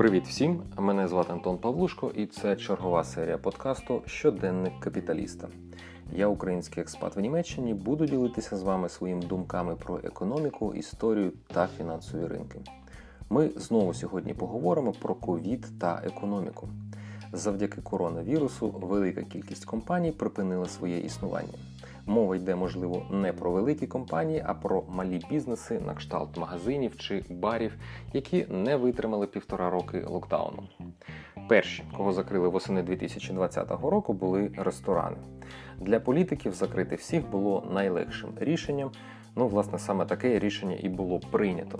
Привіт всім! Мене звати Антон Павлушко і це чергова серія подкасту «Щоденник капіталіста». Я, український експат в Німеччині, буду ділитися з вами своїми думками про економіку, історію та фінансові ринки. Ми знову сьогодні поговоримо про ковід та економіку. Завдяки коронавірусу велика кількість компаній припинила своє існування. Мова йде, можливо, не про великі компанії, а про малі бізнеси на кшталт магазинів чи барів, які не витримали 1,5 роки локдауну. Перші, кого закрили восени 2020 року, були ресторани. Для політиків закрити всіх було найлегшим рішенням, власне, саме таке рішення і було прийнято.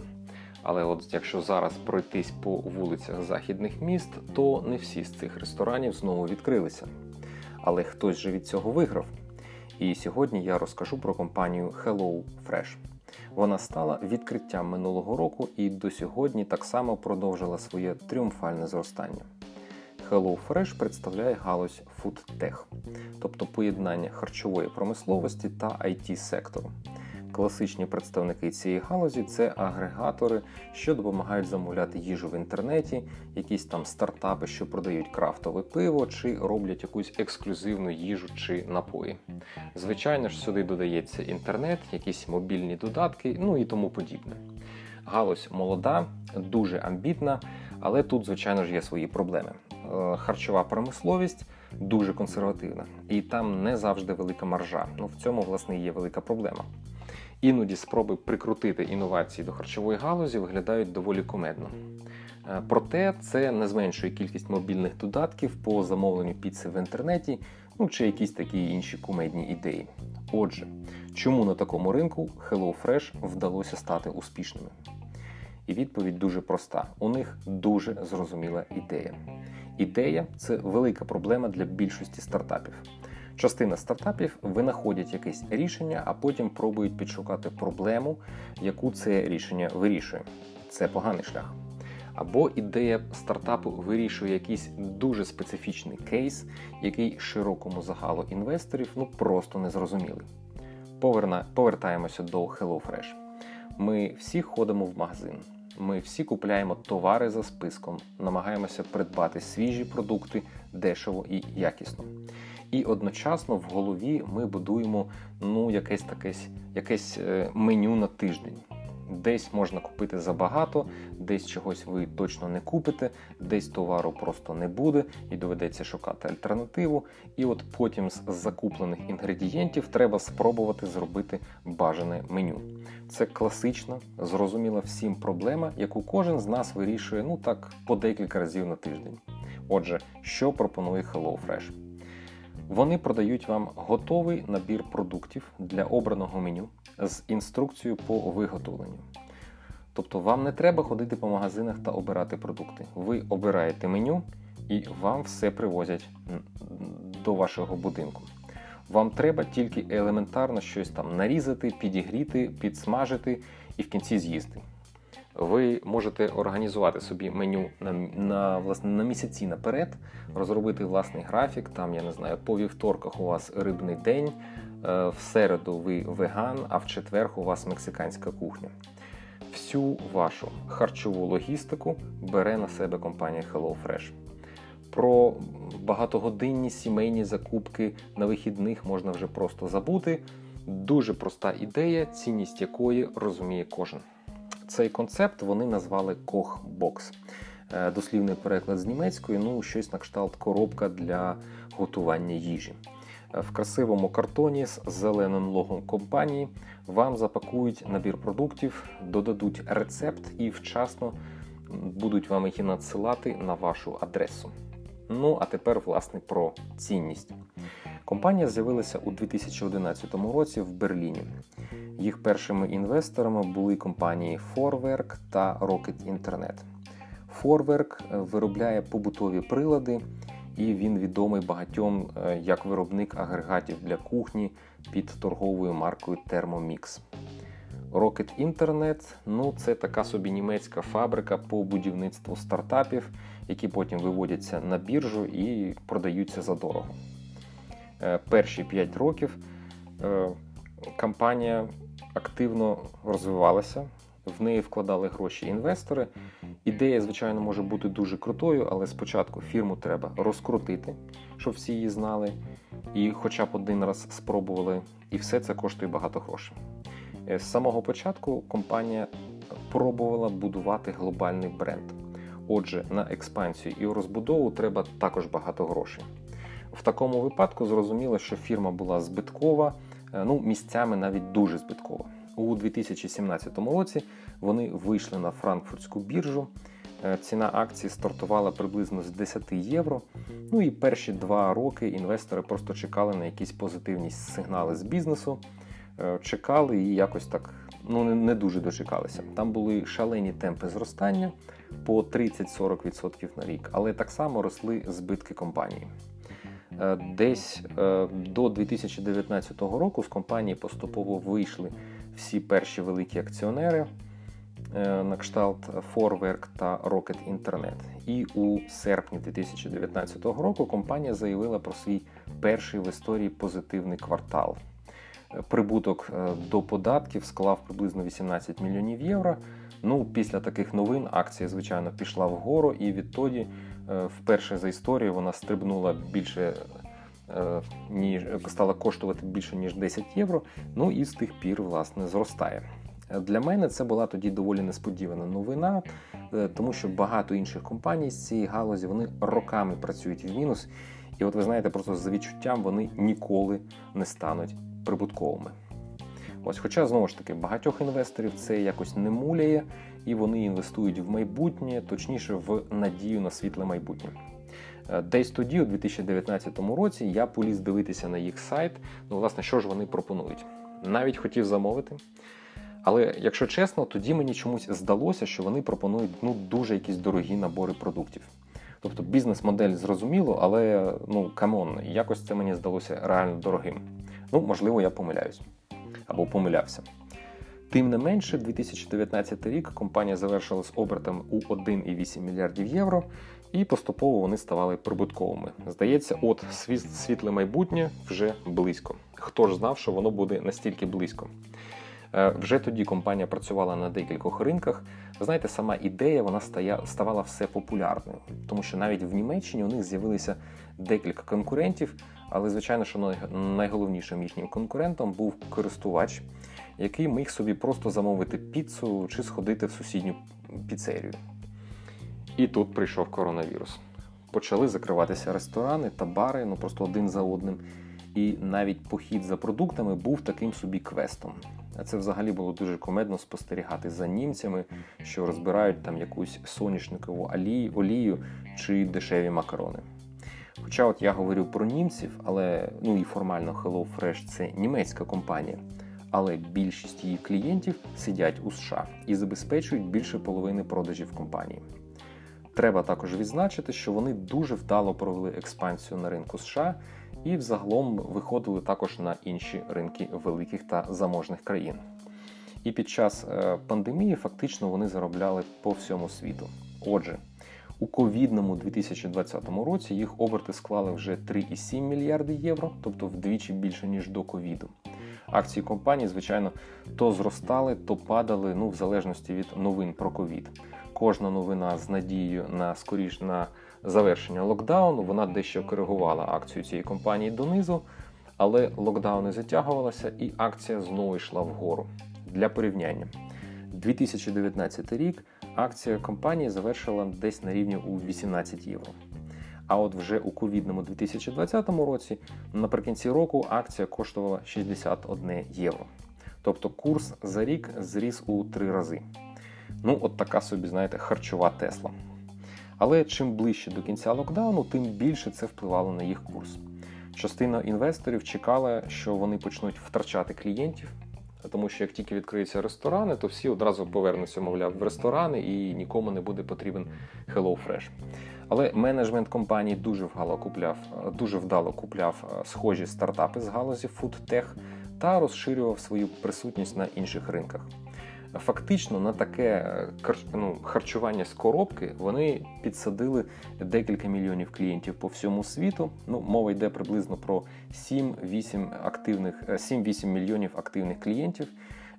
Але якщо зараз пройтись по вулицях західних міст, то не всі з цих ресторанів знову відкрилися. Але хтось же від цього виграв. І сьогодні я розкажу про компанію HelloFresh. Вона стала відкриттям минулого року і до сьогодні так само продовжила своє тріумфальне зростання. HelloFresh представляє галузь FoodTech, тобто поєднання харчової промисловості та IT-сектору. Класичні представники цієї галузі – це агрегатори, що допомагають замовляти їжу в інтернеті, якісь там стартапи, що продають крафтове пиво, чи роблять якусь ексклюзивну їжу чи напої. Звичайно ж, сюди додається інтернет, якісь мобільні додатки, і тому подібне. Галузь молода, дуже амбітна, але тут, звичайно ж, є свої проблеми. Харчова промисловість дуже консервативна, і там не завжди велика маржа. В цьому, власне, є велика проблема. Іноді спроби прикрутити інновації до харчової галузі виглядають доволі кумедно. Проте це не зменшує кількість мобільних додатків по замовленню піци в інтернеті, чи якісь такі інші кумедні ідеї. Отже, чому на такому ринку HelloFresh вдалося стати успішними? І відповідь дуже проста. У них дуже зрозуміла ідея. Ідея – це велика проблема для більшості стартапів. Частина стартапів винаходять якесь рішення, а потім пробують підшукати проблему, яку це рішення вирішує. Це поганий шлях. Або ідея стартапу вирішує якийсь дуже специфічний кейс, який широкому загалу інвесторів просто незрозумілий. Повертаємося до HelloFresh. Ми всі ходимо в магазин. Ми всі купляємо товари за списком, намагаємося придбати свіжі продукти дешево і якісно. І одночасно в голові ми будуємо якесь меню на тиждень. Десь можна купити забагато, десь чогось ви точно не купите, десь товару просто не буде і доведеться шукати альтернативу. І от потім з закуплених інгредієнтів треба спробувати зробити бажане меню. Це класична, зрозуміла всім проблема, яку кожен з нас вирішує, по декілька разів на тиждень. Отже, що пропонує HelloFresh? Вони продають вам готовий набір продуктів для обраного меню з інструкцією по виготовленню. Тобто вам не треба ходити по магазинах та обирати продукти. Ви обираєте меню і вам все привозять до вашого будинку. Вам треба тільки елементарно щось там нарізати, підігріти, підсмажити і в кінці з'їсти. Ви можете організувати собі меню на місяці наперед, розробити власний графік, по вівторках у вас рибний день, в середу ви веган, а в четвер у вас мексиканська кухня. Всю вашу харчову логістику бере на себе компанія HelloFresh. Про багатогодинні сімейні закупки на вихідних можна вже просто забути. Дуже проста ідея, цінність якої розуміє кожен. Цей концепт вони назвали Kochbox. Дослівний переклад з німецької, щось на кшталт коробка для готування їжі. В красивому картоні з зеленим логом компанії вам запакують набір продуктів, додадуть рецепт і вчасно будуть вам їх надсилати на вашу адресу. А тепер, власне, про цінність. Компанія з'явилася у 2011 році в Берліні. Їх першими інвесторами були компанії Vorwerk та Rocket Internet. Vorwerk виробляє побутові прилади, і він відомий багатьом як виробник агрегатів для кухні під торговою маркою Thermomix. Rocket Internet це така собі німецька фабрика по будівництву стартапів, які потім виводяться на біржу і продаються задорого. Перші 5 років компанія активно розвивалася, в неї вкладали гроші інвестори, Ідея, звичайно, може бути дуже крутою, але спочатку фірму треба розкрутити, щоб всі її знали, і хоча б один раз спробували, і все це коштує багато грошей. З самого початку компанія пробувала будувати глобальний бренд. Отже, на експансію і розбудову треба також багато грошей. В такому випадку зрозуміло, що фірма була збиткова, місцями навіть дуже збиткова. У 2017 році вони вийшли на франкфуртську біржу, ціна акцій стартувала приблизно з 10 євро, і перші 2 роки інвестори просто чекали на якісь позитивні сигнали з бізнесу, чекали і якось так, не дуже дочекалися. Там були шалені темпи зростання по 30-40% на рік, але так само росли збитки компанії. Десь до 2019 року з компанії поступово вийшли всі перші великі акціонери на кшталт Vorwerk та Rocket Internet. І у серпні 2019 року компанія заявила про свій перший в історії позитивний квартал. Прибуток до податків склав приблизно 18 мільйонів євро. Після таких новин акція, звичайно, пішла вгору, і відтоді вперше за історію вона стрибнула більше, стала коштувати більше, ніж 10 євро, і з тих пір, власне, зростає. Для мене це була тоді доволі несподівана новина, тому що багато інших компаній з цієї галузі, вони роками працюють в мінус, і от ви знаєте, просто за відчуттям вони ніколи не стануть прибутковими. Ось, хоча, знову ж таки, багатьох інвесторів це якось не муляє, і вони інвестують в майбутнє, точніше, в надію на світле майбутнє. Десь тоді, у 2019 році, я поліз дивитися на їх сайт, власне, що ж вони пропонують. Навіть хотів замовити, але, якщо чесно, тоді мені чомусь здалося, що вони пропонують, дуже якісь дорогі набори продуктів. Тобто, бізнес-модель зрозуміло, але, камон, якось це мені здалося реально дорогим. Можливо, я помиляюсь. Або помилявся. Тим не менше, 2019 рік компанія завершила з обертом у 1,8 мільярдів євро, і поступово вони ставали прибутковими. Здається, от світле майбутнє вже близько. Хто ж знав, що воно буде настільки близько? Вже тоді компанія працювала на декількох ринках. Ви знаєте, сама ідея, вона ставала все популярною, тому що навіть в Німеччині у них з'явилися декілька конкурентів, але, звичайно, що найголовнішим їхнім конкурентом був користувач, який міг собі просто замовити піцу чи сходити в сусідню піцерію. І тут прийшов коронавірус. Почали закриватися ресторани та бари, просто один за одним. І навіть похід за продуктами був таким собі квестом. А це взагалі було дуже кумедно спостерігати за німцями, що розбирають там якусь соняшникову олію чи дешеві макарони. Хоча от я говорю про німців, але, і формально HelloFresh – це німецька компанія, але більшість її клієнтів сидять у США і забезпечують більше половини продажів компанії. Треба також відзначити, що вони дуже вдало провели експансію на ринку США і взагалом виходили також на інші ринки великих та заможних країн. І під час пандемії фактично вони заробляли по всьому світу. Отже, у ковідному 2020 році їх оберти склали вже 3,7 мільярди євро, тобто вдвічі більше, ніж до ковіду. Акції компанії, звичайно, то зростали, то падали, в залежності від новин про ковід. Кожна новина з надією на завершення локдауну, вона дещо коригувала акцію цієї компанії донизу, але локдауни затягувалися і акція знову йшла вгору. Для порівняння, 2019 рік акція компанії завершила десь на рівні у 18 євро. А от вже у ковідному 2020 році наприкінці року акція коштувала 61 євро. Тобто курс за рік зріс у 3 рази. От така собі, знаєте, харчова Тесла. Але чим ближче до кінця локдауну, тим більше це впливало на їх курс. Частина інвесторів чекала, що вони почнуть втрачати клієнтів, тому що як тільки відкриються ресторани, то всі одразу повернуться, мовляв, в ресторани і нікому не буде потрібен HelloFresh. Але менеджмент компанії дуже вдало купляв схожі стартапи з галузі FoodTech та розширював свою присутність на інших ринках. Фактично на таке харчування з коробки вони підсадили декілька мільйонів клієнтів по всьому світу. Мова йде приблизно про 7-8 мільйонів активних клієнтів,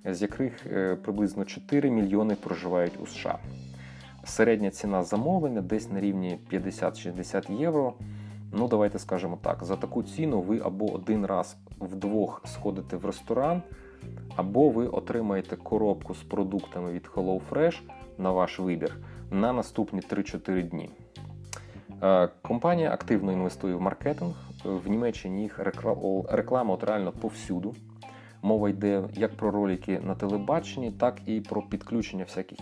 з яких приблизно 4 мільйони проживають у США. середня ціна замовлення десь на рівні 50-60 євро. Ну, давайте скажемо так, за таку ціну ви або один раз вдвох сходите в ресторан, або ви отримаєте коробку з продуктами від HelloFresh на ваш вибір на наступні 3-4 дні. Компанія активно інвестує в маркетинг. В Німеччині їх реклама от реально повсюду. Мова йде як про ролики на телебаченні, так і про підключення всяких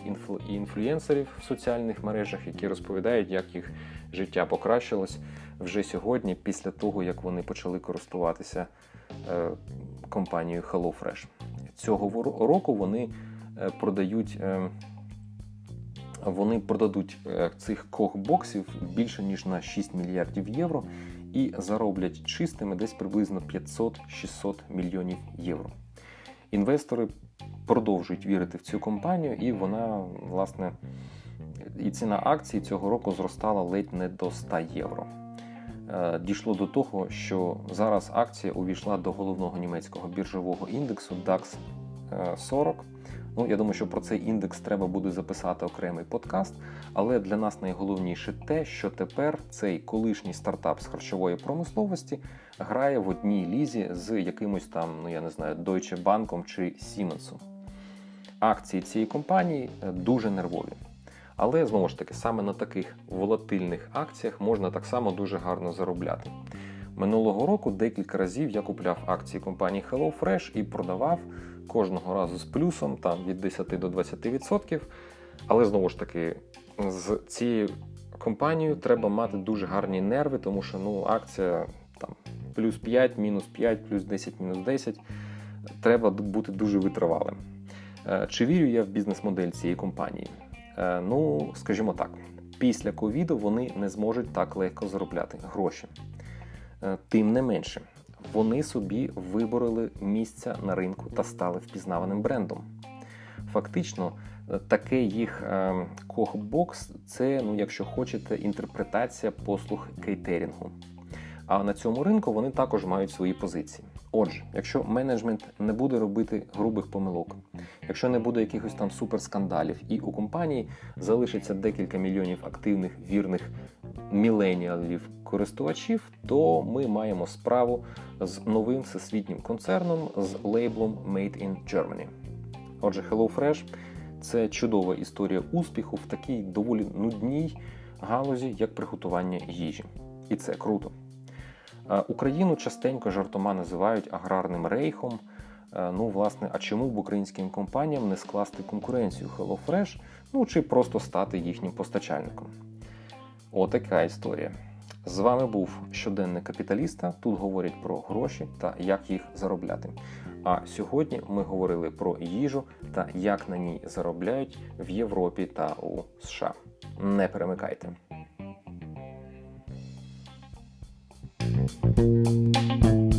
інфлюенсерів в соціальних мережах, які розповідають, як їх життя покращилось вже сьогодні, після того, як вони почали користуватися компанією HelloFresh. Цього року вони продадуть цих Kochboxів більше, ніж на 6 мільярдів євро і зароблять чистими десь приблизно 500-600 мільйонів євро. Інвестори продовжують вірити в цю компанію, і вона, власне, і ціна акцій цього року зростала ледь не до 100 євро. Дійшло до того, що зараз акція увійшла до головного німецького біржового індексу DAX40. Ну, я думаю, що про цей індекс треба буде записати окремий подкаст, але для нас найголовніше те, що тепер цей колишній стартап з харчової промисловості грає в одній лізі з якимось там, Deutsche Bank чи Siemens. Акції цієї компанії дуже нервові. Але, знову ж таки, саме на таких волатильних акціях можна так само дуже гарно заробляти. Минулого року декілька разів я купляв акції компанії HelloFresh і продавав кожного разу з плюсом, там від 10 до 20%. Але, знову ж таки, з цією компанією треба мати дуже гарні нерви, тому що акція там, плюс 5, мінус 5, плюс 10, мінус 10. Треба бути дуже витривалим. Чи вірю я в бізнес-модель цієї компанії? Скажімо так, після ковіду вони не зможуть так легко заробляти гроші. Тим не менше, вони собі вибороли місця на ринку та стали впізнаваним брендом. Фактично, таке їх Kochbox – це, якщо хочете, інтерпретація послуг кейтерінгу. А на цьому ринку вони також мають свої позиції. Отже, якщо менеджмент не буде робити грубих помилок, якщо не буде якихось там суперскандалів, і у компанії залишиться декілька мільйонів активних, вірних міленіалів користувачів, то ми маємо справу з новим всесвітнім концерном з лейблом Made in Germany. Отже, HelloFresh – це чудова історія успіху в такій доволі нудній галузі, як приготування їжі. І це круто. Україну частенько жартома називають аграрним рейхом. А чому б українським компаніям не скласти конкуренцію HelloFresh, чи просто стати їхнім постачальником? Отака історія. З вами був Щоденник капіталіста. Тут говорять про гроші та як їх заробляти. А сьогодні ми говорили про їжу та як на ній заробляють в Європі та у США. Не перемикайте. Thank you.